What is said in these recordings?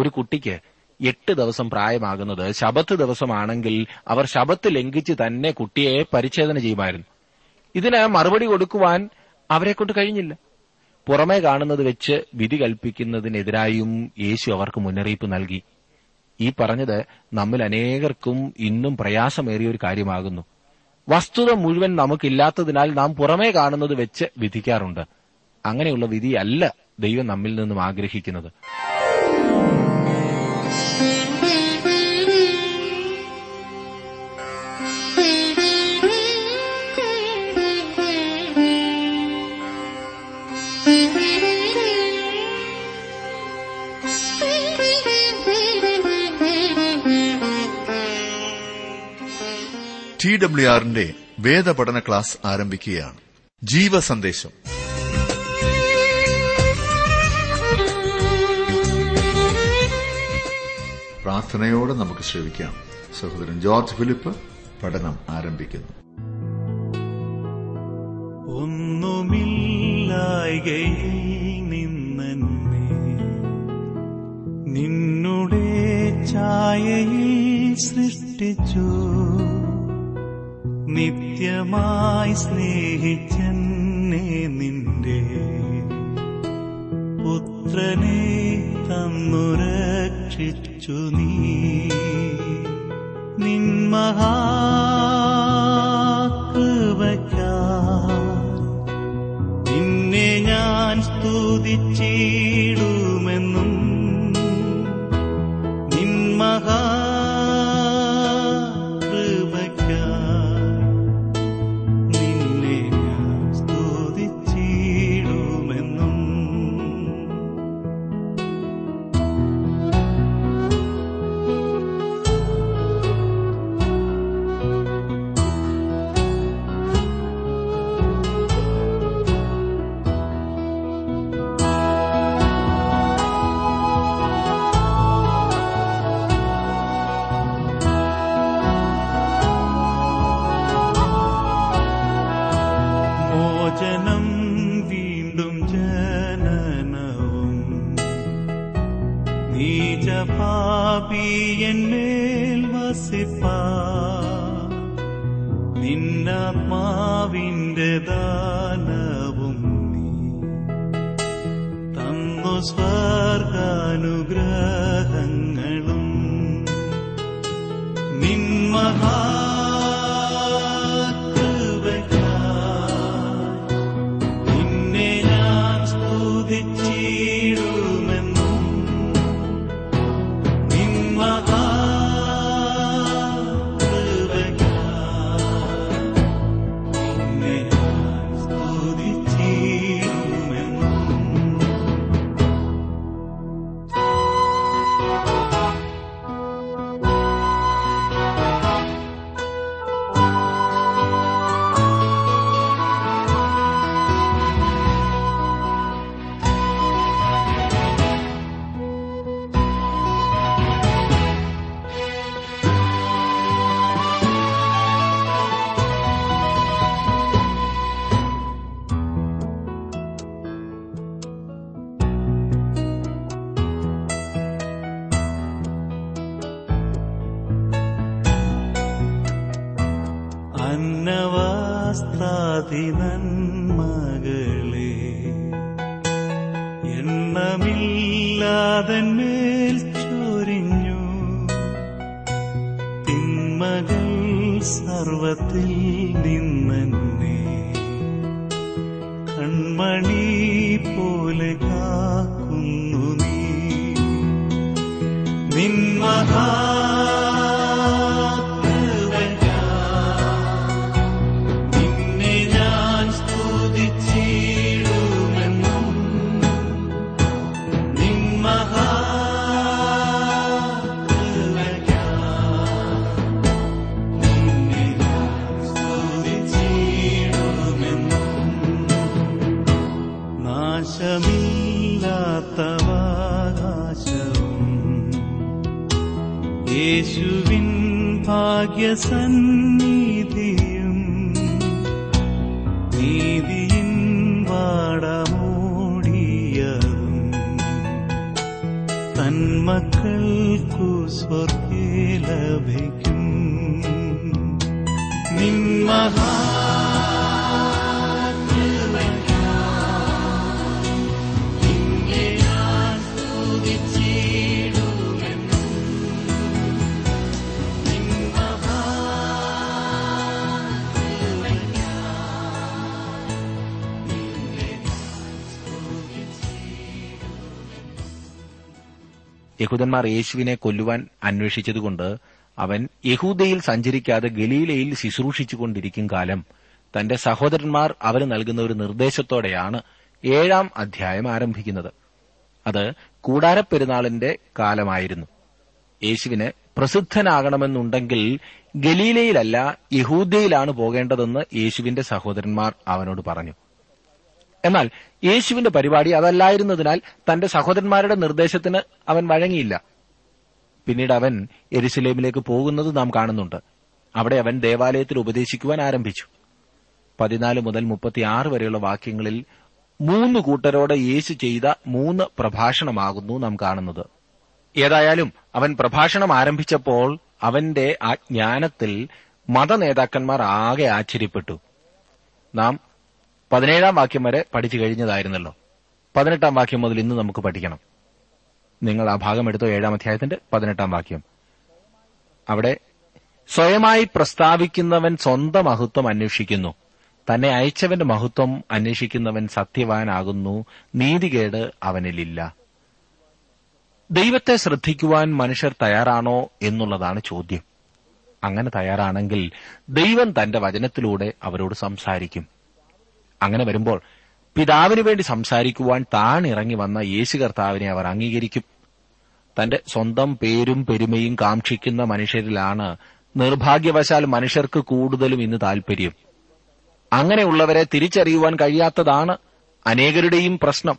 ഒരു കുട്ടിക്ക് 8 ദിവസം പ്രായമാകുന്നത് ശബത്ത് ദിവസമാണെങ്കിൽ അവർ ശബത്ത് ലംഘിച്ച് തന്നെ കുട്ടിയെ പരിച്ഛേദന ചെയ്യുമായിരുന്നു. ഇതിന് മറുപടി കൊടുക്കുവാൻ അവരെക്കൊണ്ട് കഴിഞ്ഞില്ല. പുറമേ കാണുന്നത് വെച്ച് വിധി കൽപ്പിക്കുന്നതിനെതിരായും യേശു അവർക്ക് മുന്നറിയിപ്പ് നൽകി. ഈ പറഞ്ഞത് നമ്മിൽ അനേകർക്കും ഇന്നും പ്രയാസമേറിയ ഒരു കാര്യമാകുന്നു. വസ്തുത മുഴുവൻ നമുക്കില്ലാത്തതിനാൽ നാം പുറമേ കാണുന്നത് വെച്ച് വിധിക്കാറുണ്ട്. അങ്ങനെയുള്ള വിധിയല്ല ദൈവം നമ്മിൽ നിന്നും ആഗ്രഹിക്കുന്നത്. TWRന്റെ വേദപഠന ക്ലാസ് ആരംഭിക്കുകയാണ്. ജീവസന്ദേശം. പ്രാർത്ഥനയോടെ നമുക്ക് ശ്രമിക്കാം. സഹോദരൻ ജോർജ് ഫിലിപ്പ് പഠനം ആരംഭിക്കുന്നു. നിന്നുടെ ഛായയിൽ സൃഷ്ടിച്ചു, നിത്യമായി സ്നേഹിച്ചെന്നെ നിന്റെ പുത്രനെ തന്നു രക്ഷിച്ചു. നീ നിൻമഹാകൃപയ്ക്കാൽ നിന്നെ ഞാൻ സ്തുതിച്ചിടുമെന്നും നിൻമഹാ നിന്നാത്മാവിന്റെ ദാനവും തന്നു സ്വർഗാനുഗ്രഹങ്ങളും നിന്മഹാ നന്മകളെ എണ്ണമില്ലാതെ മേൽ ചൊരിഞ്ഞു. തിന്മകൾ സർവത്തിൽ നിന്നെ കൺമണി പോലെ കാക്കുന്നു. നീ നിന്മഹാ യേശുവിൻ ഭാഗ്യസന്നിധിയും നീതിയിൻ വാടമൂടിയതും തന്മ മക്കൾക്കു സ്വർഗ്ഗം ലഭിക്കും. യഹൂദന്മാർ യേശുവിനെ കൊല്ലുവാൻ അന്വേഷിച്ചതുകൊണ്ട് അവൻ യഹൂദയിൽ സഞ്ചരിക്കാതെ ഗലീലയിൽ ശുശ്രൂഷിച്ചുകൊണ്ടിരിക്കും കാലം തന്റെ സഹോദരന്മാർ അവന് നൽകുന്ന ഒരു നിർദ്ദേശത്തോടെയാണ് 7-ാം അധ്യായം ആരംഭിക്കുന്നത്. അത് കൂടാരപ്പെരുന്നാളിന്റെ കാലമായിരുന്നു. യേശുവിന് പ്രസിദ്ധനാകണമെന്നുണ്ടെങ്കിൽ ഗലീലയിലല്ല യഹൂദയിലാണ് പോകേണ്ടതെന്ന് യേശുവിന്റെ സഹോദരന്മാർ അവനോട് പറഞ്ഞു. എന്നാൽ യേശുവിന്റെ പരിപാടി അതല്ലായിരുന്നതിനാൽ തന്റെ സഹോദരന്മാരുടെ നിർദ്ദേശത്തിന് അവൻ വഴങ്ങിയില്ല. പിന്നീട് അവൻ യെരുശലേമിലേക്ക് പോകുന്നത് നാം കാണുന്നുണ്ട്. അവിടെ അവൻ ദേവാലയത്തിൽ ഉപദേശിക്കുവാൻ ആരംഭിച്ചു. 14 മുതൽ 36 വരെയുള്ള വാക്യങ്ങളിൽ 3 കൂട്ടരോട് യേശു ചെയ്ത 3 പ്രഭാഷണമാകുന്നു നാം കാണുന്നത്. ഏതായാലും അവൻ പ്രഭാഷണം ആരംഭിച്ചപ്പോൾ അവന്റെ ആ ജ്ഞാനത്തിൽ മതനേതാക്കന്മാർ ആകെ ആശ്ചര്യപ്പെട്ടു. നാം 17-ാം വാക്യം വരെ പഠിച്ചു കഴിഞ്ഞതായിരുന്നല്ലോ. 18-ാം വാക്യം മുതൽ ഇന്ന് നമുക്ക് പഠിക്കണം. നിങ്ങൾ ആ ഭാഗം എടുത്തോ. 7-ാം അധ്യായത്തിന്റെ 18-ാം വാക്യം. അവിടെ സ്വയമായി പ്രസ്താവിക്കുന്നവൻ സ്വന്തം മഹത്വം അന്വേഷിക്കുന്നു, തന്നെ അയച്ചവന്റെ മഹത്വം അന്വേഷിക്കുന്നവൻ സത്യവാനാകുന്നു, നീതികേട് അവനിലില്ല. ദൈവത്തെ ശ്രദ്ധിക്കുവാൻ മനുഷ്യർ തയ്യാറാണോ എന്നുള്ളതാണ് ചോദ്യം. അങ്ങനെ തയ്യാറാണെങ്കിൽ ദൈവം തന്റെ വചനത്തിലൂടെ അവരോട് സംസാരിക്കും. അങ്ങനെ വരുമ്പോൾ പിതാവിനു വേണ്ടി സംസാരിക്കുവാൻ താണിറങ്ങി വന്ന യേശു കർത്താവിനെ അവർ അംഗീകരിക്കും. തന്റെ സ്വന്തം പേരും പെരുമയും കാക്ഷിക്കുന്ന മനുഷ്യരിലാണ് നിർഭാഗ്യവശാൽ മനുഷ്യർക്ക് കൂടുതലും ഇന്ന് താൽപര്യം. അങ്ങനെയുള്ളവരെ തിരിച്ചറിയുവാൻ കഴിയാത്തതാണ് അനേകരുടെയും പ്രശ്നം.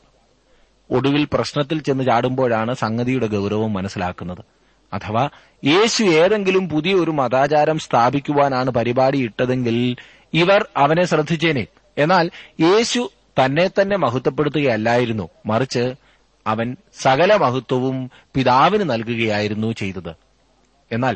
ഒടുവിൽ പ്രശ്നത്തിൽ ചെന്ന് ചാടുമ്പോഴാണ് സംഗതിയുടെ ഗൌരവം മനസ്സിലാക്കുന്നത്. അഥവാ യേശു ഏതെങ്കിലും പുതിയ ഒരു മതാചാരം സ്ഥാപിക്കുവാനാണ് പരിപാടി ഇട്ടതെങ്കിൽ ഇവർ അവനെ ശ്രദ്ധിച്ചേനെ. എന്നാൽ യേശു തന്നെ തന്നെ മഹത്വപ്പെടുത്തുകയല്ലായിരുന്നു, മറിച്ച് അവൻ സകല മഹത്വവും പിതാവിന് നൽകുകയായിരുന്നു ചെയ്തത്. എന്നാൽ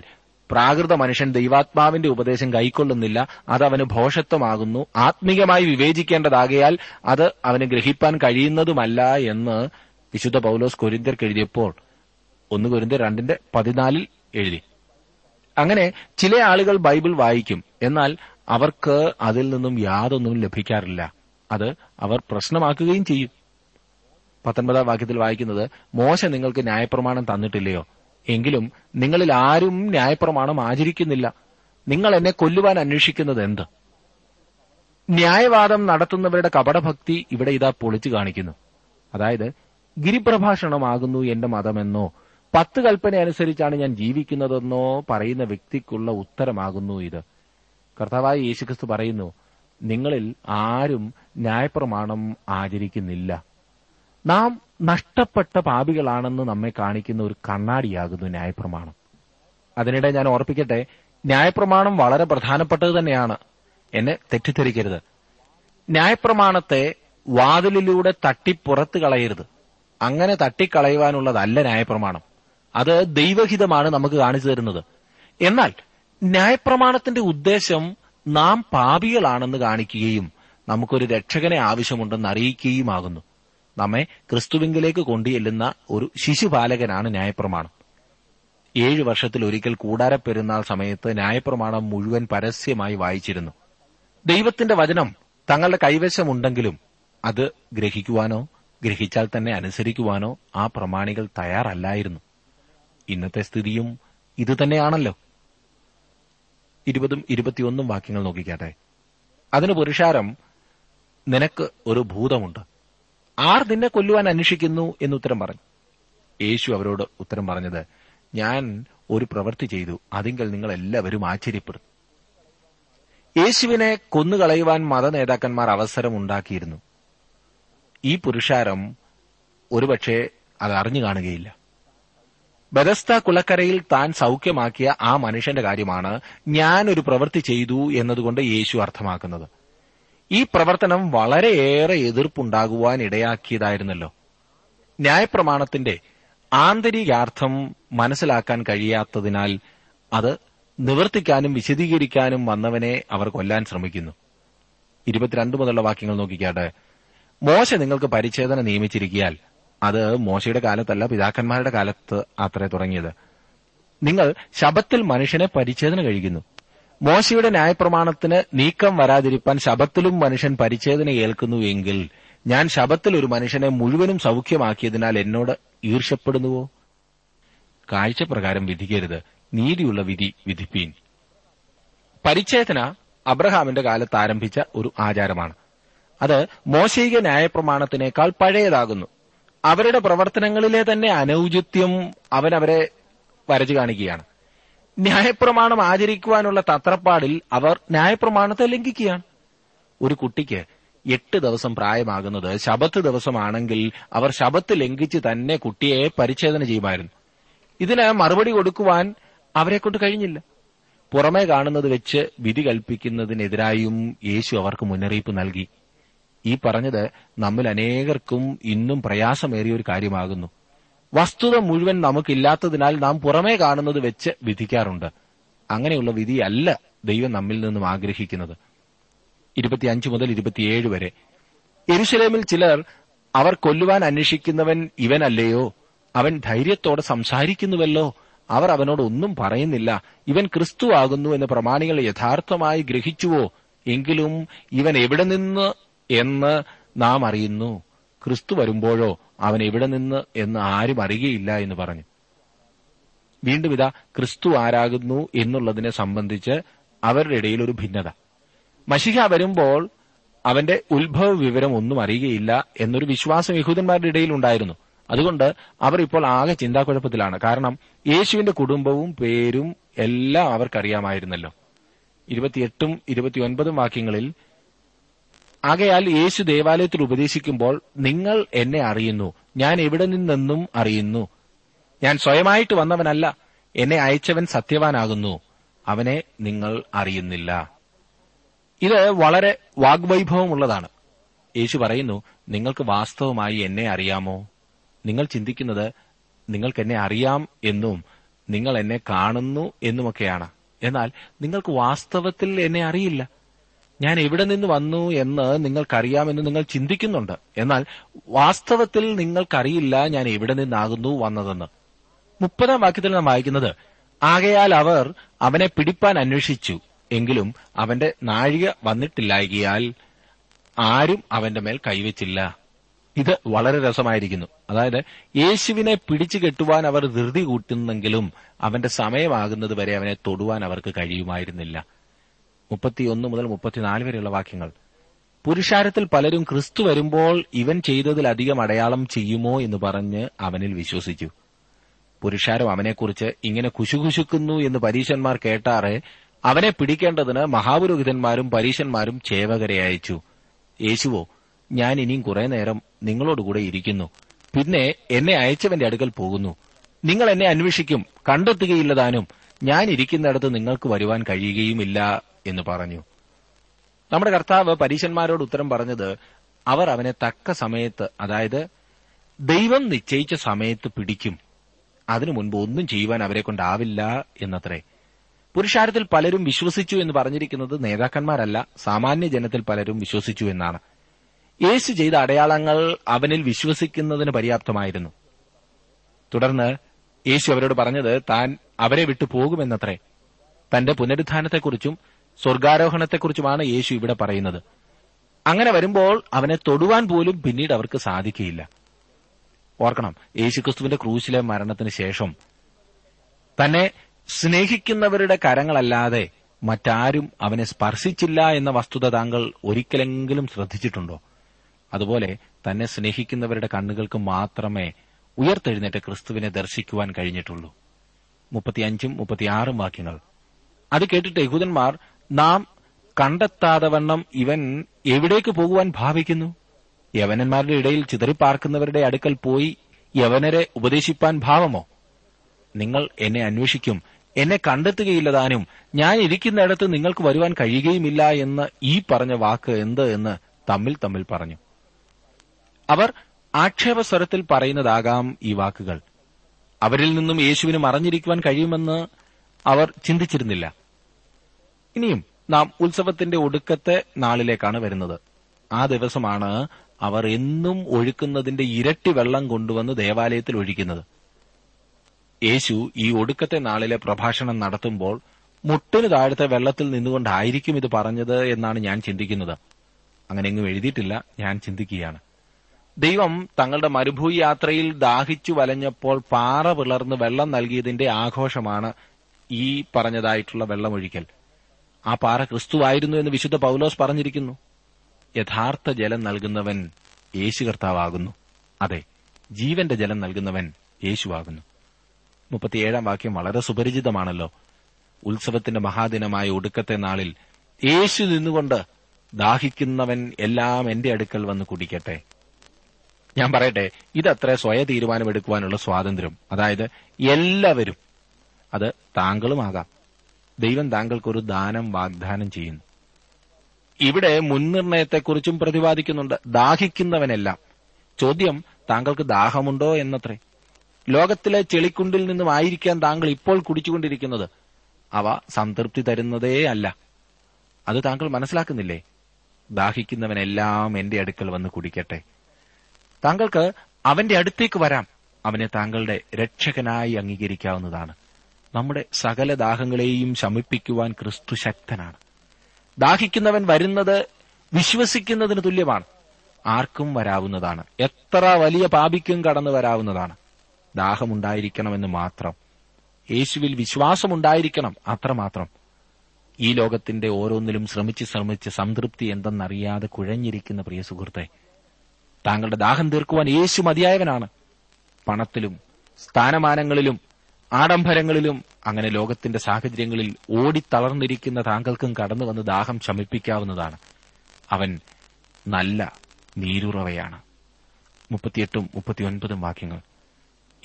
പ്രാകൃത മനുഷ്യൻ ദൈവാത്മാവിന്റെ ഉപദേശം കൈക്കൊള്ളുന്നില്ല. അതവന് ഭോഷത്വമാകുന്നു. ആത്മീകമായി വിവേചിക്കേണ്ടതാകയാൽ അത് അവന് ഗ്രഹിപ്പാൻ കഴിയുന്നതുമല്ല എന്ന് വിശുദ്ധ പൌലോസ് കൊരിന്ത്യർക്കെഴുതിയപ്പോൾ 1 കൊരിന്ത്യർ 2:14 എഴുതി. അങ്ങനെ ചില ആളുകൾ ബൈബിൾ വായിക്കും, എന്നാൽ അവർക്ക് അതിൽ നിന്നും യാതൊന്നും ലഭിക്കാറില്ല. അത് അവർ പ്രശ്നമാക്കുകയും ചെയ്യും. 19-ാം വാക്യത്തിൽ വായിക്കുന്നത്, മോശ നിങ്ങൾക്ക് ന്യായപ്രമാണം തന്നിട്ടില്ലയോ? എങ്കിലും നിങ്ങളിൽ ആരും ന്യായപ്രമാണം ആചരിക്കുന്നില്ല. നിങ്ങൾ എന്നെ കൊല്ലുവാൻ അന്വേഷിക്കുന്നത് എന്ത്? ന്യായവാദം നടത്തുന്നവരുടെ കപടഭക്തി ഇവിടെ ഇതാ പൊളിച്ചു കാണിക്കുന്നു. അതായത്, ഗിരിപ്രഭാഷണമാകുന്നു എന്റെ മതമെന്നോ 10 കൽപ്പന അനുസരിച്ചാണ് ഞാൻ ജീവിക്കുന്നതെന്നോ പറയുന്ന വ്യക്തിക്കുള്ള ഉത്തരമാകുന്നു ഇത്. കർത്താവായ യേശുക്രിസ്തു പറയുന്നു, നിങ്ങളിൽ ആരും ന്യായപ്രമാണം ആചരിക്കുന്നില്ല. നാം നഷ്ടപ്പെട്ട പാപികളാണെന്ന് നമ്മെ കാണിക്കുന്ന ഒരു കണ്ണാടിയാകുന്നു ന്യായപ്രമാണം. അതിനിടെ ഞാൻ ഓർപ്പിക്കട്ടെ, ന്യായപ്രമാണം വളരെ പ്രധാനപ്പെട്ടത് തന്നെയാണ്, എന്നെ തെറ്റിദ്ധരിക്കരുത്. ന്യായപ്രമാണത്തെ വാതിലിലൂടെ തട്ടിപ്പുറത്ത് കളയരുത്. അങ്ങനെ തട്ടിക്കളയുവാനുള്ളതല്ല ന്യായപ്രമാണം. അത് ദൈവഹിതമാണ് നമുക്ക് കാണിച്ചു തരുന്നത്. എന്നാൽ ന്യായപ്രമാണത്തിന്റെ ഉദ്ദേശം നാം പാപികളാണെന്ന് കാണിക്കുകയും നമുക്കൊരു രക്ഷകനെ ആവശ്യമുണ്ടെന്ന് അറിയിക്കുകയുമാകുന്നു. നമ്മെ ക്രിസ്തുവിങ്കിലേക്ക് കൊണ്ടുചെല്ലുന്ന ഒരു ശിശുപാലകനാണ് ന്യായപ്രമാണം. 7 വർഷത്തിലൊരിക്കൽ കൂടാരപ്പെരുന്നാൾ സമയത്ത് ന്യായപ്രമാണം മുഴുവൻ പരസ്യമായി വായിച്ചിരുന്നു. ദൈവത്തിന്റെ വചനം തങ്ങളുടെ കൈവശമുണ്ടെങ്കിലും അത് ഗ്രഹിക്കുവാനോ ഗ്രഹിച്ചാൽ തന്നെ അനുസരിക്കുവാനോ ആ പ്രമാണികൾ തയ്യാറല്ലായിരുന്നു. ഇന്നത്തെ സ്ഥിതിയും ഇതുതന്നെയാണല്ലോ. 20-21 വാക്യങ്ങൾ നോക്കിക്കാട്ടെ. അതിന് പുരുഷാരം, നിനക്ക് ഒരു ഭൂതമുണ്ട്, ആർ നിന്നെ കൊല്ലുവാൻ അന്വേഷിക്കുന്നു എന്ന് ഉത്തരം പറഞ്ഞു. യേശു അവരോട് ഉത്തരം പറഞ്ഞത്, ഞാൻ ഒരു പ്രവൃത്തി ചെയ്തു, അതിങ്കൽ നിങ്ങൾ എല്ലാവരും ആശ്ചര്യപ്പെടും. യേശുവിനെ കൊന്നുകളയുവാൻ മതനേതാക്കന്മാർ അവസരമുണ്ടാക്കിയിരുന്നു. ഈ പുരുഷാരം ഒരുപക്ഷെ അത് അറിഞ്ഞു കാണുകയില്ല. ബെതസ്ത കുളക്കരയിൽ താൻ സൌഖ്യമാക്കിയ ആ മനുഷ്യന്റെ കാര്യമാണ് ഞാനൊരു പ്രവൃത്തി ചെയ്തു എന്നതുകൊണ്ട് യേശു അർത്ഥമാക്കുന്നത്. ഈ പ്രവർത്തനം വളരെയേറെ എതിർപ്പുണ്ടാകുവാൻ ഇടയാക്കിയതായിരുന്നല്ലോ. ന്യായപ്രമാണത്തിന്റെ ആന്തരികാർത്ഥം മനസ്സിലാക്കാൻ കഴിയാത്തതിനാൽ അത് നിവർത്തിക്കാനും വിശദീകരിക്കാനും വന്നവനെ അവർ കൊല്ലാൻ ശ്രമിക്കുന്നു. 22 മുതലുള്ള വാക്യങ്ങൾ നോക്കിക്കാട്ടെ. മോശ നിങ്ങൾക്ക് പരിച്ഛേദന നിയമിച്ചിരിക്കയാൽ, അത് മോശയുടെ കാലത്തല്ല, പിതാക്കന്മാരുടെ കാലത്ത് അത്രേ തുടങ്ങിയത്, നിങ്ങൾ ശബത്തിൽ മനുഷ്യനെ പരിച്ഛേദന കഴിക്കുന്നു. മോശയുടെ ന്യായപ്രമാണത്തിന് നീക്കം വരാതിരിപ്പാൻ ശബത്തിലും മനുഷ്യൻ പരിച്ഛേദന ഏൽക്കുന്നു എങ്കിൽ ഞാൻ ശബത്തിൽ ഒരു മനുഷ്യനെ മുഴുവനും സൌഖ്യമാക്കിയതിനാൽ എന്നോട് ഈർഷ്യപ്പെടുന്നുവോ? കാഴ്ചപ്രകാരം വിധിക്കരുത്, നീതിയുള്ള വിധി വിധിപ്പീൻ. പരിച്ഛേദന അബ്രഹാമിന്റെ കാലത്ത് ആരംഭിച്ച ഒരു ആചാരമാണ്. അത് മോശയിക ന്യായപ്രമാണത്തിനേക്കാൾ പഴയതാകുന്നു. അവരുടെ പ്രവർത്തനങ്ങളിലെ തന്നെ അനൌചിത്യം അവനവരെ വരച്ചു കാണിക്കുകയാണ്. ന്യായപ്രമാണം ആചരിക്കുവാനുള്ള തത്രപ്പാടിൽ അവർ ന്യായപ്രമാണത്തെ ലംഘിക്കുകയാണ്. ഒരു കുട്ടിക്ക് 8 ദിവസം പ്രായമാകുന്നത് ശബത്ത് ദിവസമാണെങ്കിൽ അവർ ശബത്ത് ലംഘിച്ച് തന്നെ കുട്ടിയെ പരിച്ഛേദന ചെയ്യുമായിരുന്നു. ഇതിന് മറുപടി കൊടുക്കുവാൻ അവരെക്കൊണ്ട് കഴിഞ്ഞില്ല. പുറമേ കാണുന്നത് വെച്ച് വിധി കൽപ്പിക്കുന്നതിനെതിരായും യേശു അവർക്ക് മുന്നറിയിപ്പ് നൽകി. ഈ പറഞ്ഞത് നമ്മിൽ അനേകർക്കും ഇന്നും പ്രയാസമേറിയ ഒരു കാര്യമാകുന്നു. വസ്തുത മുഴുവൻ നമുക്കില്ലാത്തതിനാൽ നാം പുറമേ കാണുന്നത് വെച്ച് വിധിക്കാറുണ്ട്. അങ്ങനെയുള്ള വിധിയല്ല ദൈവം നമ്മിൽ നിന്നും ആഗ്രഹിക്കുന്നത്. 25 മുതൽ 27 വരെ. യെരുശലേമിൽ ചിലർ അവർ കൊല്ലുവാൻ അന്വേഷിക്കുന്നവൻ ഇവനല്ലയോ? അവൻ ധൈര്യത്തോടെ സംസാരിക്കുന്നുവല്ലോ, അവർ അവനോട് ഒന്നും പറയുന്നില്ല. ഇവൻ ക്രിസ്തു ആകുന്നു എന്ന് പ്രമാണികൾ യഥാർത്ഥമായി ഗ്രഹിച്ചുവോ? എങ്കിലും ഇവൻ എവിടെ നിന്ന് എന്ന് നാം അറിയുന്നു, ക്രിസ്തു വരുമ്പോഴോ അവൻ എവിടെ നിന്ന് എന്ന് ആരും അറിയുകയില്ല എന്ന് പറഞ്ഞു. വീണ്ടും ഇതാ ക്രിസ്തു ആരാകുന്നു എന്നുള്ളതിനെ സംബന്ധിച്ച് അവരുടെ ഇടയിൽ ഒരു ഭിന്നത. മശിഹ വരുമ്പോൾ അവന്റെ ഉത്ഭവ വിവരം ഒന്നും അറിയുകയില്ല എന്നൊരു വിശ്വാസം യഹൂദന്മാരുടെ ഇടയിൽ ഉണ്ടായിരുന്നു. അതുകൊണ്ട് അവർ ഇപ്പോൾ ആകെ ചിന്താക്കുഴപ്പത്തിലാണ്. കാരണം യേശുവിന്റെ കുടുംബവും പേരും എല്ലാം അവർക്കറിയാമായിരുന്നല്ലോ. 28-29 വാക്യങ്ങളിൽ, ആകയാൽ യേശു ദേവാലയത്തിൽ ഉപദേശിക്കുമ്പോൾ നിങ്ങൾ എന്നെ അറിയുന്നു, ഞാൻ എവിടെ നിന്നെന്നും അറിയുന്നു. ഞാൻ സ്വയമായിട്ട് വന്നവനല്ല, എന്നെ അയച്ചവൻ സത്യവാനാകുന്നു, അവനെ നിങ്ങൾ അറിയുന്നില്ല. ഇത് വളരെ വാഗ്വൈഭവമുള്ളതാണ്. യേശു പറയുന്നു, നിങ്ങൾക്ക് വാസ്തവമായി എന്നെ അറിയാമോ? നിങ്ങൾ ചിന്തിക്കുന്നത് നിങ്ങൾക്കെന്നെ അറിയാം എന്നും നിങ്ങൾ എന്നെ കാണുന്നു എന്നുമൊക്കെയാണ്. എന്നാൽ നിങ്ങൾക്ക് വാസ്തവത്തിൽ എന്നെ അറിയില്ല. ഞാൻ എവിടെ നിന്ന് വന്നു എന്ന് നിങ്ങൾക്കറിയാമെന്ന് നിങ്ങൾ ചിന്തിക്കുന്നുണ്ട്, എന്നാൽ വാസ്തവത്തിൽ നിങ്ങൾക്കറിയില്ല ഞാൻ എവിടെ നിന്നാകുന്നു വന്നതെന്ന്. 30 വാക്യത്തിൽ നാം വായിക്കുന്നത്, ആകയാൽ അവർ അവനെ പിടിപ്പാൻ അന്വേഷിച്ചു, എങ്കിലും അവന്റെ നാഴിക വന്നിട്ടില്ലായകിയാൽ ആരും അവന്റെ മേൽ കൈവച്ചില്ല. ഇത് വളരെ രസമായിരിക്കുന്നു. അതായത് യേശുവിനെ പിടിച്ചു കെട്ടുവാൻ അവർ ധൃതി കൂട്ടുന്നെങ്കിലും അവന്റെ സമയമാകുന്നത് വരെ അവനെ തൊടുവാൻ അവർക്ക് കഴിയുമായിരുന്നില്ല. 31 മുതൽ 34 വരെയുള്ള വാക്യങ്ങൾ. പുരുഷാരത്തിൽ പലരും ക്രിസ്തു വരുമ്പോൾ ഇവൻ ചെയ്തതിലധികം അടയാളം ചെയ്യുമോ എന്ന് പറഞ്ഞ് അവനിൽ വിശ്വസിച്ചു. പുരുഷാരം അവനെക്കുറിച്ച് ഇങ്ങനെ കുശുകുശുക്കുന്നു എന്ന് പരീശന്മാർ കേട്ടാറെ അവനെ പിടിക്കേണ്ടതിന് മഹാപുരോഹിതന്മാരും പരീശന്മാരും ചേവകരെ അയച്ചു. യേശുവോ, ഞാൻ ഇനിയും കുറെ നേരം നിങ്ങളോടുകൂടെ ഇരിക്കുന്നു, പിന്നെ എന്നെ അയച്ചവന്റെ അടുക്കൽ പോകുന്നു. നിങ്ങൾ എന്നെ അന്വേഷിക്കും, കണ്ടെത്തുകയില്ലതാനും. ഞാൻ ഇരിക്കുന്നിടത്ത് നിങ്ങൾക്ക് വരുവാൻ കഴിയുകയുമില്ല എന്ന് പറഞ്ഞു. നമ്മുടെ കർത്താവ് പരീശന്മാരോട് ഉത്തരം പറഞ്ഞത് അവർ അവനെ തക്ക സമയത്ത്, അതായത് ദൈവം നിശ്ചയിച്ച സമയത്ത് പിടിക്കും, അതിനു മുൻപ് ഒന്നും ചെയ്യുവാൻ അവരെ കൊണ്ടാവില്ല എന്നത്രേ. പുരുഷാരത്തിൽ പലരും വിശ്വസിച്ചു എന്ന് പറഞ്ഞിരിക്കുന്നത് നേതാക്കന്മാരല്ല, സാമാന്യ ജനത്തിൽ പലരും വിശ്വസിച്ചു എന്നാണ്. യേശു ചെയ്ത അടയാളങ്ങൾ അവനിൽ വിശ്വസിക്കുന്നതിന് പര്യാപ്തമായിരുന്നു. തുടർന്ന് യേശു അവരോട് പറഞ്ഞത് താൻ അവരെ വിട്ടു പോകുമെന്നത്രേ. തന്റെ പുനരുത്ഥാനത്തെക്കുറിച്ചും സ്വർഗാരോഹണത്തെക്കുറിച്ചുമാണ് യേശു ഇവിടെ പറയുന്നത്. അങ്ങനെ വരുമ്പോൾ അവനെ തൊടുവാൻ പോലും പിന്നീട് അവർക്ക് സാധിക്കുകയില്ല. ഓർക്കണം, യേശുക്രിസ്തുവിന്റെ ക്രൂശിലെ മരണത്തിന് ശേഷം തന്നെ സ്നേഹിക്കുന്നവരുടെ കരങ്ങളല്ലാതെ മറ്റാരും അവനെ സ്പർശിച്ചില്ല എന്ന വസ്തുത താങ്കൾ ഒരിക്കലെങ്കിലും ശ്രദ്ധിച്ചിട്ടുണ്ടോ? അതുപോലെ തന്നെ സ്നേഹിക്കുന്നവരുടെ കണ്ണുകൾക്ക് മാത്രമേ ഉയർത്തെഴുന്നേറ്റ ക്രിസ്തുവിനെ ദർശിക്കുവാൻ കഴിഞ്ഞിട്ടുള്ളൂ. 35-36 വാക്യങ്ങൾ. അത് കേട്ടിട്ട് യഹൂദന്മാർ, നാം കണ്ടെത്താതെ വണ്ണം ഇവൻ എവിടേക്ക് പോകുവാൻ ഭാവിക്കുന്നു? യവനന്മാരുടെ ഇടയിൽ ചിതറിപ്പാർക്കുന്നവരുടെ അടുക്കൽ പോയി യവനരെ ഉപദേശിപ്പാൻ ഭാവമോ? നിങ്ങൾ എന്നെ അന്വേഷിക്കും, എന്നെ കണ്ടെത്തുകയില്ലതാനും. ഞാൻ ഇരിക്കുന്നിടത്ത് നിങ്ങൾക്ക് വരുവാൻ കഴിയുകയുമില്ല എന്ന് ഈ പറഞ്ഞ വാക്ക് എന്ത് എന്ന് തമ്മിൽ തമ്മിൽ പറഞ്ഞു. അവർ ആക്ഷേപസ്വരത്തിൽ പറയുന്നതാകാം ഈ വാക്കുകൾ. അവരിൽ നിന്നും യേശുവിന് മറഞ്ഞിരിക്കുവാൻ കഴിയുമെന്ന് അവർ ചിന്തിച്ചിരുന്നില്ല. ഇനിയും നാം ഉത്സവത്തിന്റെ ഒടുക്കത്തെ നാളിലേക്കാണ് വരുന്നത്. ആ ദിവസമാണ് അവർ എന്നും ഒഴുക്കുന്നതിന്റെ ഇരട്ടി വെള്ളം കൊണ്ടുവന്ന് ദേവാലയത്തിൽ ഒഴിക്കുന്നത്. യേശു ഈ ഒടുക്കത്തെ നാളിലെ പ്രഭാഷണം നടത്തുമ്പോൾ മുട്ടിന് താഴത്തെ വെള്ളത്തിൽ നിന്നുകൊണ്ടായിരിക്കും ഇത് പറഞ്ഞത് എന്നാണ് ഞാൻ ചിന്തിക്കുന്നത്. അങ്ങനെയെങ്ങും എഴുതിയിട്ടില്ല, ഞാൻ ചിന്തിക്കുകയാണ്. ദൈവം തങ്ങളുടെ മരുഭൂമി യാത്രയിൽ ദാഹിച്ചു വലഞ്ഞപ്പോൾ പാറ പിളർന്ന് വെള്ളം നൽകിയതിന്റെ ആഘോഷമാണ് ഈ പറഞ്ഞതായിട്ടുള്ള വെള്ളമൊഴിക്കൽ. ആ പാറ ക്രിസ്തുവായിരുന്നു എന്ന് വിശുദ്ധ പൗലോസ് പറഞ്ഞിരിക്കുന്നു. യഥാർത്ഥ ജലം നൽകുന്നവൻ യേശു കർത്താവാകുന്നു. അതെ, ജീവന്റെ ജലം നൽകുന്നവൻ യേശുവാകുന്നു. 37 വാക്യം വളരെ സുപരിചിതമാണല്ലോ. ഉത്സവത്തിന്റെ മഹാദിനമായ ഒടുക്കത്തെ നാളിൽ യേശു നിന്നുകൊണ്ട് ദാഹിക്കുന്നവൻ എല്ലാം എന്റെ അടുക്കൽ വന്ന് കുടിക്കട്ടെ. ഞാൻ പറയട്ടെ, ഇതത്ര സ്വയ തീരുമാനമെടുക്കുവാനുള്ള സ്വാതന്ത്ര്യം. അതായത് എല്ലാവരും, അത് താങ്കളുമാകാം. ദൈവം താങ്കൾക്കൊരു ദാനം വാഗ്ദാനം ചെയ്യുന്നു. ഇവിടെ മുൻനിർണയത്തെക്കുറിച്ചും പ്രതിപാദിക്കുന്നുണ്ട്. ദാഹിക്കുന്നവനെല്ലാം. ചോദ്യം താങ്കൾക്ക് ദാഹമുണ്ടോ എന്നത്രേ. ലോകത്തിലെ ചെളിക്കുണ്ടിൽ നിന്നുമായിരിക്കാൻ താങ്കൾ ഇപ്പോൾ കുടിച്ചുകൊണ്ടിരിക്കുന്നത്. അവ സംതൃപ്തി തരുന്നതേ അല്ല. അത് താങ്കൾ മനസ്സിലാക്കുന്നില്ലേ? ദാഹിക്കുന്നവനെല്ലാം എന്റെ അടുക്കൽ വന്ന് കുടിക്കട്ടെ. താങ്കൾക്ക് അവന്റെ അടുത്തേക്ക് വരാം. അവനെ താങ്കളുടെ രക്ഷകനായി അംഗീകരിക്കാവുന്നതാണ്. നമ്മുടെ സകല ദാഹങ്ങളെയും ശമിപ്പിക്കുവാൻ ക്രിസ്തു ശക്തനാണ്. ദാഹിക്കുന്നവൻ വരുന്നത് വിശ്വസിക്കുന്നതിന് തുല്യമാണ്. ആർക്കും വരാവുന്നതാണ്. എത്ര വലിയ പാപിക്കും കടന്നു വരാവുന്നതാണ്. ദാഹമുണ്ടായിരിക്കണമെന്ന് മാത്രം, യേശുവിൽ വിശ്വാസമുണ്ടായിരിക്കണം, അത്രമാത്രം. ഈ ലോകത്തിന്റെ ഓരോന്നിലും ശ്രമിച്ച് ശ്രമിച്ച് സംതൃപ്തി എന്തെന്നറിയാതെ കുഴഞ്ഞിരിക്കുന്ന പ്രിയ സുഹൃത്തെ, താങ്കളുടെ ദാഹം തീർക്കുവാൻ യേശു മതിയായവനാണ്. പണത്തിലും സ്ഥാനമാനങ്ങളിലും ആഡംബരങ്ങളിലും അങ്ങനെ ലോകത്തിന്റെ സാഹചര്യങ്ങളിൽ ഓടിത്തളർന്നിരിക്കുന്ന താങ്കൾക്കും കടന്നു വന്ന് ദാഹം ശമിപ്പിക്കാവുന്നതാണ്. അവൻ നല്ല നീരുറവയാണ്. 38-39 വാക്യങ്ങൾ.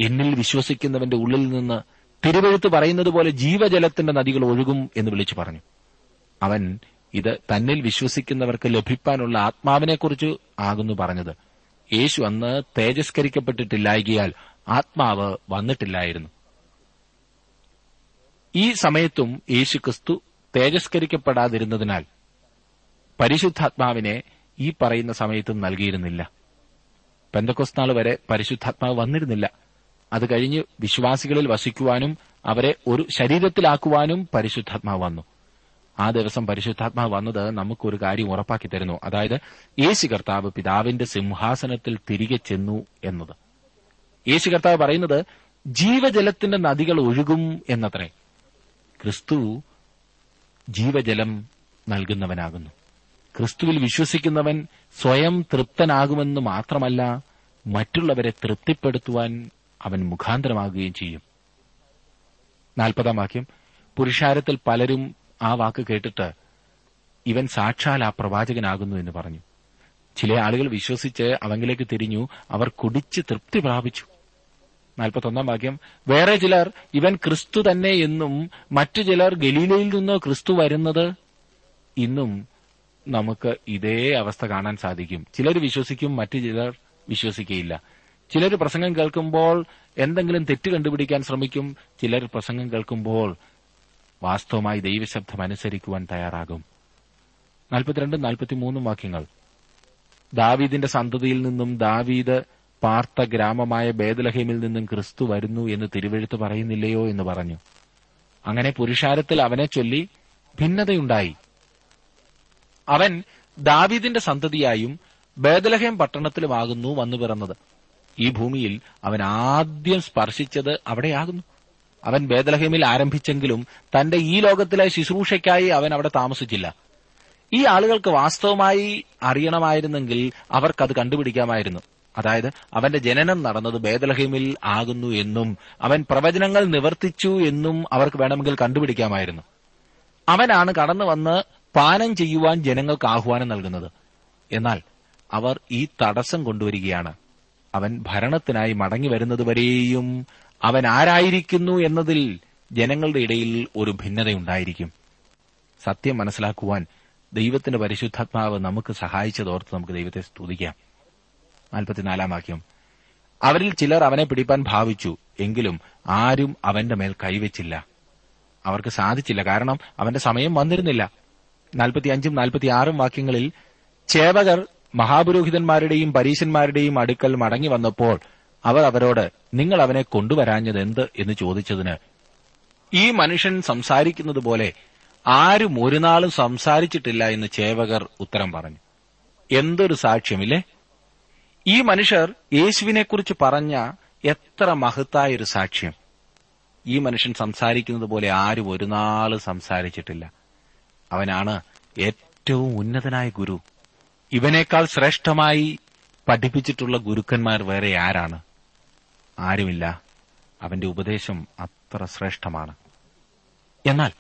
എന്നിൽ വിശ്വസിക്കുന്നവന്റെ ഉള്ളിൽ നിന്ന് തിരുവെഴുത്ത് പറയുന്നത് പോലെ ജീവജലത്തിന്റെ നദികൾ ഒഴുകും എന്ന് വിളിച്ചു പറഞ്ഞു. അവൻ ഇത് തന്നിൽ വിശ്വസിക്കുന്നവർക്ക് ലഭിക്കാനുള്ള ആത്മാവിനെക്കുറിച്ച് ആകുന്നു പറഞ്ഞത്. യേശു അന്ന് തേജസ്കരിക്കപ്പെട്ടിട്ടില്ലായകയാൽ ആത്മാവ് വന്നിട്ടില്ലായിരുന്നു. ഈ സമയത്തും യേശുക്രിസ്തു തേജസ്കരിക്കപ്പെടാതിരുന്നതിനാൽ പരിശുദ്ധാത്മാവിനെ ഈ പറയുന്ന സമയത്തും നൽകിയിരുന്നില്ല. പെന്തക്കോസ്ത് നാൾ വരെ പരിശുദ്ധാത്മാവ് വന്നിരുന്നില്ല. അത് കഴിഞ്ഞ് വിശ്വാസികളിൽ വസിക്കുവാനും അവരെ ഒരു ശരീരത്തിലാക്കുവാനും പരിശുദ്ധാത്മാവ് വന്നു. ആ ദിവസം പരിശുദ്ധാത്മാവ് വന്നത് നമുക്കൊരു കാര്യം ഉറപ്പാക്കി തരുന്നു. അതായത്, യേശു കർത്താവ് പിതാവിന്റെ സിംഹാസനത്തിൽ തിരികെ ചെന്നു എന്നത്. യേശു കർത്താവ് പറയുന്നത് ജീവജലത്തിന്റെ നദികൾ ഒഴുകും എന്നത്രേ. ക്രിസ്തു ജീവജലം നൽകുന്നവനാകുന്നു. ക്രിസ്തുവിൽ വിശ്വസിക്കുന്നവൻ സ്വയം തൃപ്തനാകുമെന്ന് മാത്രമല്ല, മറ്റുള്ളവരെ തൃപ്തിപ്പെടുത്തുവാൻ അവൻ മുഖാന്തരമാകുകയും ചെയ്യും. 40 വാക്യം. പുരുഷാരത്തിൽ പലരും ആ വാക്ക് കേട്ടിട്ട് ഇവൻ സാക്ഷാൽ ആ പ്രവാചകനാകുന്നു എന്ന് പറഞ്ഞു. ചില ആളുകൾ വിശ്വസിച്ച് അവങ്കിലേക്ക് തിരിഞ്ഞു. അവർ കുടിച്ച് തൃപ്തി പ്രാപിച്ചു. 41 വാക്യം. വേറെ ചിലർ ഇവൻ ക്രിസ്തു തന്നെ എന്നും മറ്റു ചിലർ ഗലീലയിൽ നിന്നോ ക്രിസ്തു വരുന്നത്. ഇന്നും നമുക്ക് ഇതേ അവസ്ഥ കാണാൻ സാധിക്കും. ചിലർ വിശ്വസിക്കും, മറ്റു ചിലർ വിശ്വസിക്കുകയില്ല. ചിലർ പ്രസംഗം കേൾക്കുമ്പോൾ എന്തെങ്കിലും തെറ്റ് കണ്ടുപിടിക്കാൻ ശ്രമിക്കും. ചിലർ പ്രസംഗം കേൾക്കുമ്പോൾ വാസ്തവമായി ദൈവശബ്ദം അനുസരിക്കുവാൻ തയ്യാറാകും. 42-43 വാക്യങ്ങൾ. ദാവീദിന്റെ സന്തതിയിൽ നിന്നും ദാവീദ് പാർത്ത ഗ്രാമമായ ബേത്ലഹേമിൽ നിന്നും ക്രിസ്തു വരുന്നു എന്ന് തിരുവെഴുത്ത് പറയുന്നില്ലയോ എന്ന് പറഞ്ഞു. അങ്ങനെ പുരുഷാരത്തിൽ അവനെ ചൊല്ലി ഭിന്നതയുണ്ടായി. അവൻ ദാവീദിന്റെ സന്തതിയായും ബേത്ലഹേം പട്ടണത്തിലുമാകുന്നു വന്നു പിറന്നത്. ഈ ഭൂമിയിൽ അവൻ ആദ്യം സ്പർശിച്ചത് അവിടെയാകുന്നു. അവൻ ബേത്ലഹേമിൽ ആരംഭിച്ചെങ്കിലും തന്റെ ഈ ലോകത്തിലെ ശുശ്രൂഷയ്ക്കായി അവൻ അവിടെ താമസിച്ചില്ല. ഈ ആളുകൾക്ക് വാസ്തവമായി അറിയണമായിരുന്നെങ്കിൽ അവർക്കത് കണ്ടുപിടിക്കാമായിരുന്നു. അതായത്, അവന്റെ ജനനം നടന്നത് ബേത്ലഹേമിൽ ആകുന്നു എന്നും അവൻ പ്രവചനങ്ങൾ നിവർത്തിച്ചു എന്നും അവർക്ക് വേണമെങ്കിൽ കണ്ടുപിടിക്കാമായിരുന്നു. അവനാണ് കടന്നു വന്ന് പാനം ചെയ്യുവാൻ ജനങ്ങൾക്ക് ആഹ്വാനം നൽകുന്നത്. എന്നാൽ അവർ ഈ തടസ്സം കൊണ്ടുവരികയാണ്. അവൻ ഭരണത്തിനായി മടങ്ങി വരുന്നതുവരെയും അവൻ ആരായിരിക്കുന്നു എന്നതിൽ ജനങ്ങളുടെ ഇടയിൽ ഒരു ഭിന്നതയുണ്ടായിരിക്കും. സത്യം മനസ്സിലാക്കുവാൻ ദൈവത്തിന്റെ പരിശുദ്ധാത്മാവ് നമുക്ക് സഹായിച്ചതോർത്ത് നമുക്ക് ദൈവത്തെ സ്തുതിക്കാം. 44 വാക്യം. അവരിൽ ചിലർ അവനെ പിടിപ്പാൻ ഭാവിച്ചു, എങ്കിലും ആരും അവന്റെ മേൽ കൈവച്ചില്ല. അവർക്ക് സാധിച്ചില്ല, കാരണം അവന്റെ സമയം വന്നിരുന്നില്ല. 45-46 വാക്യങ്ങളിൽ ചേവകർ മഹാപുരോഹിതന്മാരുടെയും പരീശന്മാരുടെയും അടുക്കൽ മടങ്ങി വന്നപ്പോൾ അവർ അവരോട് നിങ്ങൾ അവനെ കൊണ്ടുവരാഞ്ഞത് എന്ത് എന്ന് ചോദിച്ചതിന് ഈ മനുഷ്യൻ സംസാരിക്കുന്നത് പോലെ ആരും ഒരു നാളും സംസാരിച്ചിട്ടില്ല എന്ന് ചേവകർ ഉത്തരം പറഞ്ഞു. എന്തൊരു സാക്ഷ്യമില്ലേ! ഈ മനുഷ്യർ യേശുവിനെക്കുറിച്ച് പറഞ്ഞ എത്ര മഹത്തായൊരു സാക്ഷ്യം! ഈ മനുഷ്യൻ സംസാരിക്കുന്നത് പോലെ ആരും ഒരു നാളും സംസാരിച്ചിട്ടില്ല. അവനാണ് ഏറ്റവും ഉന്നതനായ ഗുരു. ഇവനേക്കാൾ ശ്രേഷ്ഠമായി പഠിപ്പിച്ചിട്ടുള്ള ഗുരുക്കന്മാർ വേറെ ആരാണ്? ആരുമില്ല. അവന്റെ ഉപദേശം അത്ര ശ്രേഷ്ഠമാണ്. എന്നാൽ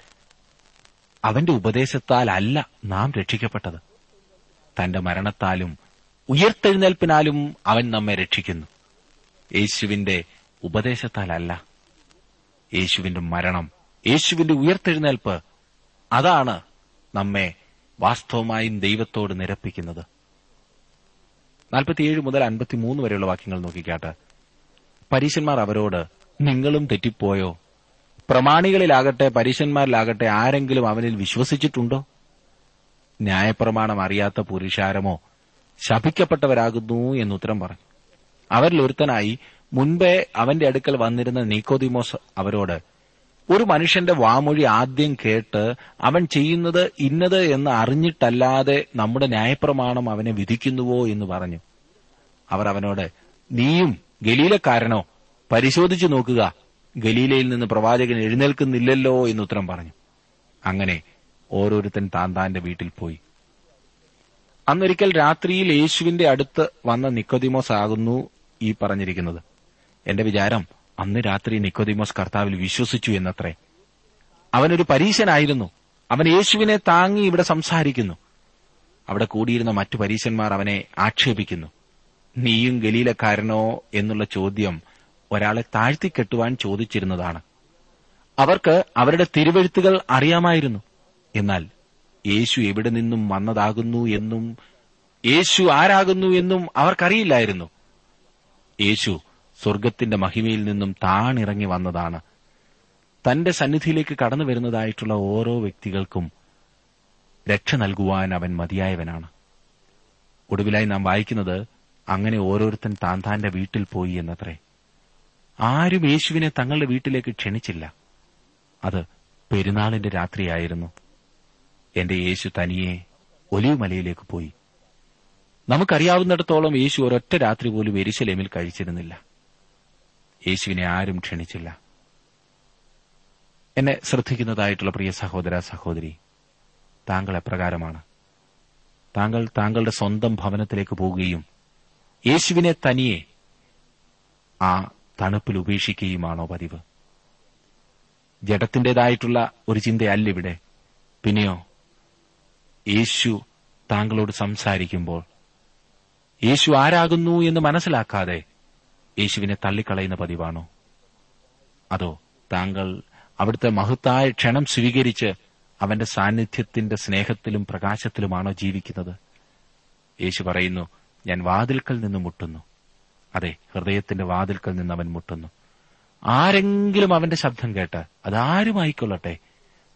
അവന്റെ ഉപദേശത്താൽ അല്ല നാം രക്ഷിക്കപ്പെട്ടത്. തന്റെ മരണത്താലും ഉയർത്തെഴുന്നേൽപ്പിനാലും അവൻ നമ്മെ രക്ഷിക്കുന്നു. യേശുവിന്റെ ഉപദേശത്താലല്ല. യേശുവിന്റെ മരണം, യേശുവിന്റെ ഉയർത്തെഴുന്നേൽപ്പ്, അതാണ് നമ്മെ വാസ്തവമായും ദൈവത്തോട് നിരപ്പിക്കുന്നത്. 47-53 വരെയുള്ള വാക്യങ്ങൾ നോക്കിക്കാട്ട്. പരീശന്മാർ അവരോട് നിങ്ങളും തെറ്റിപ്പോയോ? പ്രമാണികളിലാകട്ടെ പരീശന്മാരിലാകട്ടെ ആരെങ്കിലും അവനിൽ വിശ്വസിച്ചിട്ടുണ്ടോ? ന്യായപ്രമാണം അറിയാത്ത പുരുഷാരമോ ശപിക്കപ്പെട്ടവരാകുന്നു എന്നുത്തരം പറഞ്ഞു. അവരിലൊരുത്തനായി മുൻപേ അവന്റെ അടുക്കൽ വന്നിരുന്ന നിക്കോദിമോസ് അവരോട് ഒരു മനുഷ്യന്റെ വാമൊഴി ആദ്യം കേട്ട് അവൻ ചെയ്യുന്നത് ഇന്നത് എന്ന് അറിഞ്ഞിട്ടല്ലാതെ നമ്മുടെ ന്യായപ്രമാണം അവനെ വിധിക്കുന്നുവോ എന്ന് പറഞ്ഞു. അവർ അവനോട് നീയും ഗലീലക്കാരനോ? പരിശോധിച്ചു നോക്കുക, ഗലീലയിൽ നിന്ന് പ്രവാചകൻ എഴുന്നേൽക്കുന്നില്ലല്ലോ എന്നുത്തരം പറഞ്ഞു. അങ്ങനെ ഓരോരുത്തൻ താന്താന്റെ വീട്ടിൽ പോയി. അന്നൊരിക്കൽ രാത്രിയിൽ യേശുവിന്റെ അടുത്ത് വന്ന നിക്കോദിമോസ് ആകുന്നു ഈ പറഞ്ഞിരിക്കുന്നത്. എന്റെ വിചാരം അന്ന് രാത്രി നിക്കോദിമോസ് കർത്താവിൽ വിശ്വസിച്ചു എന്നത്രേ. അവനൊരു പരീശനായിരുന്നു. അവൻ യേശുവിനെ താങ്ങി ഇവിടെ സംസാരിക്കുന്നു. അവിടെ കൂടിയിരുന്ന മറ്റു പരീശന്മാർ അവനെ ആക്ഷേപിക്കുന്നു. നീയും ഗലീലക്കാരനോ എന്നുള്ള ചോദ്യം ഒരാളെ താഴ്ത്തിക്കെട്ടുവാൻ ചോദിച്ചിരുന്നതാണ്. അവർക്ക് അവരുടെ തിരുവെഴുത്തുകൾ അറിയാമായിരുന്നു. എന്നാൽ യേശു എവിടെ നിന്നും വന്നതാകുന്നു എന്നും യേശു ആരാകുന്നു എന്നും അവർക്കറിയില്ലായിരുന്നു. യേശു സ്വർഗ്ഗത്തിന്റെ മഹിമയിൽ നിന്നും താണിറങ്ങി വന്നതാണ്. തന്റെ സന്നിധിയിലേക്ക് കടന്നു വരുന്നതായിട്ടുള്ള ഓരോ വ്യക്തികൾക്കും രക്ഷ നൽകുവാൻ അവൻ മതിയായവനാണ്. ഒടുവിലായി നാം വായിക്കുന്നത് അങ്ങനെ ഓരോരുത്തൻ താന്താന്റെ വീട്ടിൽ പോയി എന്നത്രേ. ആരും യേശുവിനെ തങ്ങളുടെ വീട്ടിലേക്ക് ക്ഷണിച്ചില്ല. അത് പെരുന്നാളിന്റെ രാത്രിയായിരുന്നു. എന്റെ യേശു തനിയെ ഒലിവുമലയിലേക്ക് പോയി. നമുക്കറിയാവുന്നിടത്തോളം യേശു ഒരൊറ്റ രാത്രി പോലും യെരുശലേമിൽ കഴിച്ചിരുന്നില്ല. യേശുവിനെ ആരും ക്ഷണിച്ചില്ല. എന്നെ ശ്രദ്ധിക്കുന്നതായിട്ടുള്ള പ്രിയ സഹോദര സഹോദരി, താങ്കൾ എപ്രകാരമാണ്? താങ്കൾ താങ്കളുടെ സ്വന്തം ഭവനത്തിലേക്ക് പോകുകയും യേശുവിനെ തനിയെ ആ തണുപ്പിൽ ഉപേക്ഷിക്കുകയുമാണോ പതിവ്? ജഡത്തിന്റേതായിട്ടുള്ള ഒരു ചിന്തയല്ല ഇവിടെ. പിന്നെയോ യേശു താങ്കളോട് സംസാരിക്കുമ്പോൾ യേശു ആരാകുന്നു എന്ന് മനസ്സിലാക്കാതെ യേശുവിനെ തള്ളിക്കളയുന്ന പതിവാണോ? അതോ താങ്കൾ അവിടുത്തെ മഹത്തായ ക്ഷണം സ്വീകരിച്ച് അവന്റെ സാന്നിധ്യത്തിന്റെ സ്നേഹത്തിലും പ്രകാശത്തിലുമാണോ ജീവിക്കുന്നത്? യേശു പറയുന്നു, ഞാൻ വാതിൽക്കൽ നിന്ന് മുട്ടുന്നു. അതെ, ഹൃദയത്തിന്റെ വാതിൽക്കൽ നിന്ന് അവൻ മുട്ടുന്നു. ആരെങ്കിലും അവന്റെ ശബ്ദം കേട്ട്, അതാരുമായിക്കൊള്ളട്ടെ,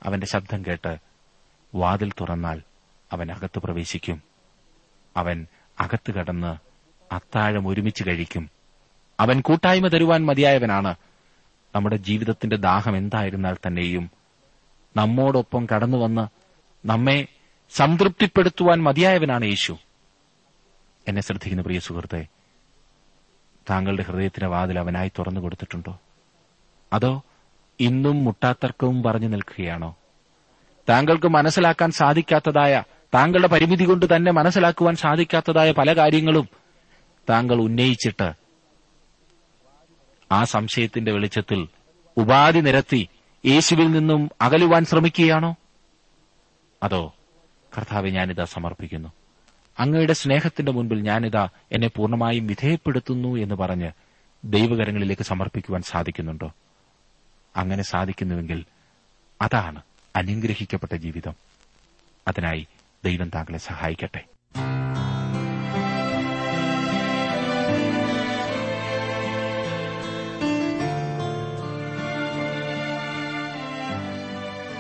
അവന്റെ ശബ്ദം കേട്ട് വാതിൽ തുറന്നാൽ അവൻ അകത്ത് പ്രവേശിക്കും. അവൻ അകത്ത് കടന്ന് അത്താഴം ഒരുമിച്ച് കഴിക്കും. അവൻ കൂട്ടായ്മ തരുവാൻ മതിയായവനാണ്. നമ്മുടെ ജീവിതത്തിന്റെ ദാഹം എന്തായിരുന്നാൽ തന്നെയും നമ്മോടൊപ്പം കടന്നുവന്ന് നമ്മെ സംതൃപ്തിപ്പെടുത്തുവാൻ മതിയായവനാണ് യേശു. എന്നെ ശ്രദ്ധിക്കുന്ന പ്രിയ സുഹൃത്തെ, താങ്കളുടെ ഹൃദയത്തിന്റെ വാതിൽ അവനായി തുറന്നു കൊടുത്തിട്ടുണ്ടോ? അതോ ഇന്നും മുട്ടാത്തർക്കവും പറഞ്ഞു നിൽക്കുകയാണോ? താങ്കൾക്ക് മനസ്സിലാക്കാൻ സാധിക്കാത്തതായ, താങ്കളുടെ പരിമിതി കൊണ്ട് തന്നെ മനസ്സിലാക്കുവാൻ സാധിക്കാത്തതായ പല കാര്യങ്ങളും താങ്കൾ ഉന്നയിച്ചിട്ട് ആ സംശയത്തിന്റെ വെളിച്ചത്തിൽ ഉപാധി നിരത്തി യേശുവിൽ നിന്നും അകലുവാൻ ശ്രമിക്കുകയാണോ? അതോ കർത്താവെ, ഞാനിതാ സമർപ്പിക്കുന്നു, അങ്ങയുടെ സ്നേഹത്തിന്റെ മുൻപിൽ ഞാനിതാ എന്നെ പൂർണ്ണമായും വിധേയപ്പെടുത്തുന്നു എന്ന് പറഞ്ഞ് ദൈവകരങ്ങളിലേക്ക് സമർപ്പിക്കുവാൻ സാധിക്കുന്നുണ്ടോ? അങ്ങനെ സാധിക്കുന്നുവെങ്കിൽ അതാണ് അനുഗ്രഹിക്കപ്പെട്ട ജീവിതം. അതിനായി ദൈവം താങ്കളെ സഹായിക്കട്ടെ.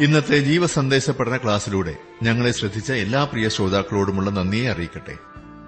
ഇന്നത്തെ ജീവസന്ദേശ പഠന ക്ലാസ്സിലൂടെ ഞങ്ങളെ ശ്രദ്ധിച്ച എല്ലാ പ്രിയ ശ്രോതാക്കളോടുമുള്ള നന്ദിയെ അറിയിക്കട്ടെ.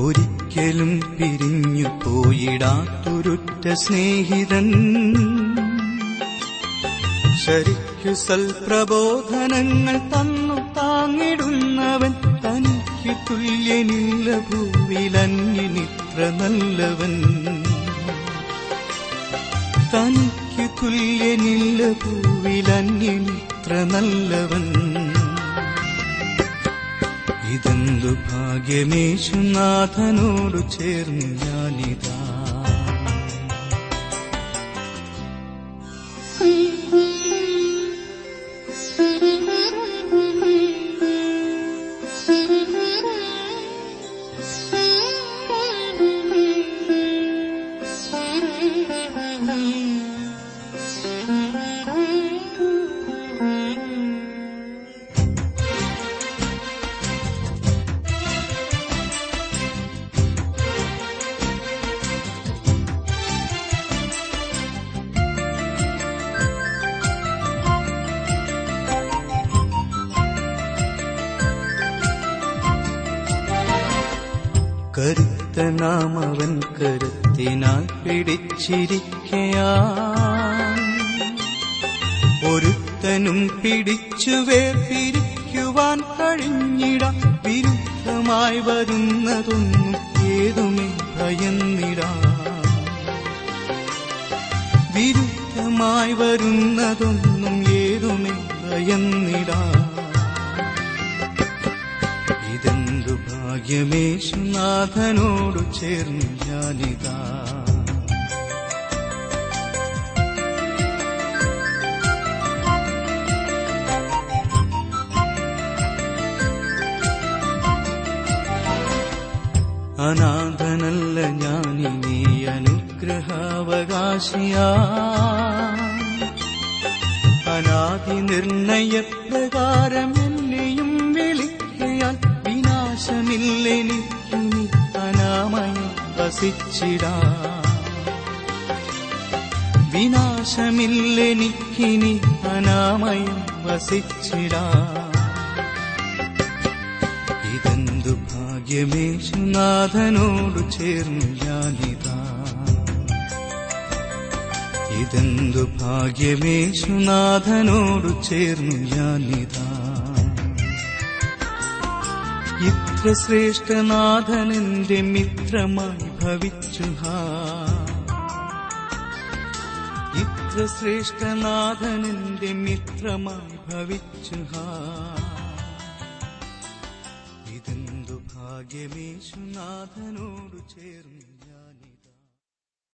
ഒരിക്കലും പിരിഞ്ഞു പോയിടാത്തൊരുറ്റ സ്നേഹിതൻ, ശരിക്കു സൽപ്രബോധനങ്ങൾ തന്നു താങ്ങിടുന്നവൻ, തനിക്കു തുല്യനില്ല ഭൂവിലന്യനിത്ര നല്ലവൻ, തനിക്കു തുല്യനില്ല ഭൂവിലന്യനിത്ര നല്ലവൻ. ഇതെന്തു ഭാഗ്യമേശുനാഥനോടു ചേർന്നു ഞാനിതാ. കരുത്തനാമവൻ കരുത്തിനാൽ പിടിച്ചിരിക്കയാൽ ഒരുത്തനും പിടിച്ചു വേർപിരിക്കുവാൻ കഴിഞ്ഞിടാം, വിരുദ്ധമായി വരുന്നതൊന്നും ഏതുമേ ഭയന്നിടാം, വിരുദ്ധമായി വരുന്നതൊന്നും ഏതുമേ ഭയന്നിടാം. യേശുനാഥനോടു ചേർന്നു ഞാനിതാ. അനാഥനല്ല ഞാനിനി, അനുഗ്രഹാവകാശിയാ, അനാദി നിർണയപ്രകാരം എന്നെയും വിളിക്കയാൽ, വിനാശമില്ലെനിക്കു അനാമയം വസിച്ചിടാം, വിനാശമില്ലെനിക്കിനി അനാമയം വസിച്ചിടാം. ഇതെന്തു ഭാഗ്യമേശുനാഥനോടു ചേർന്നു ഞാനിതാ, ഇതെന്തു ഭാഗ്യമേശുനാഥനോടു ചേർന്നു ഞാനിതാ. ഇത്ര ശ്രേഷ്ഠനാഥനെന്റെ മിത്രമായി ഭവിച്ചു ഹാ, ഇത്ര ശ്രേഷ്ഠനാഥനെന്റെ മിത്രമായി ഭവിച്ചു ഹാ. ഇതെന്തു ഭാഗ്യമേശുനാഥനോട് ചേർന്നു.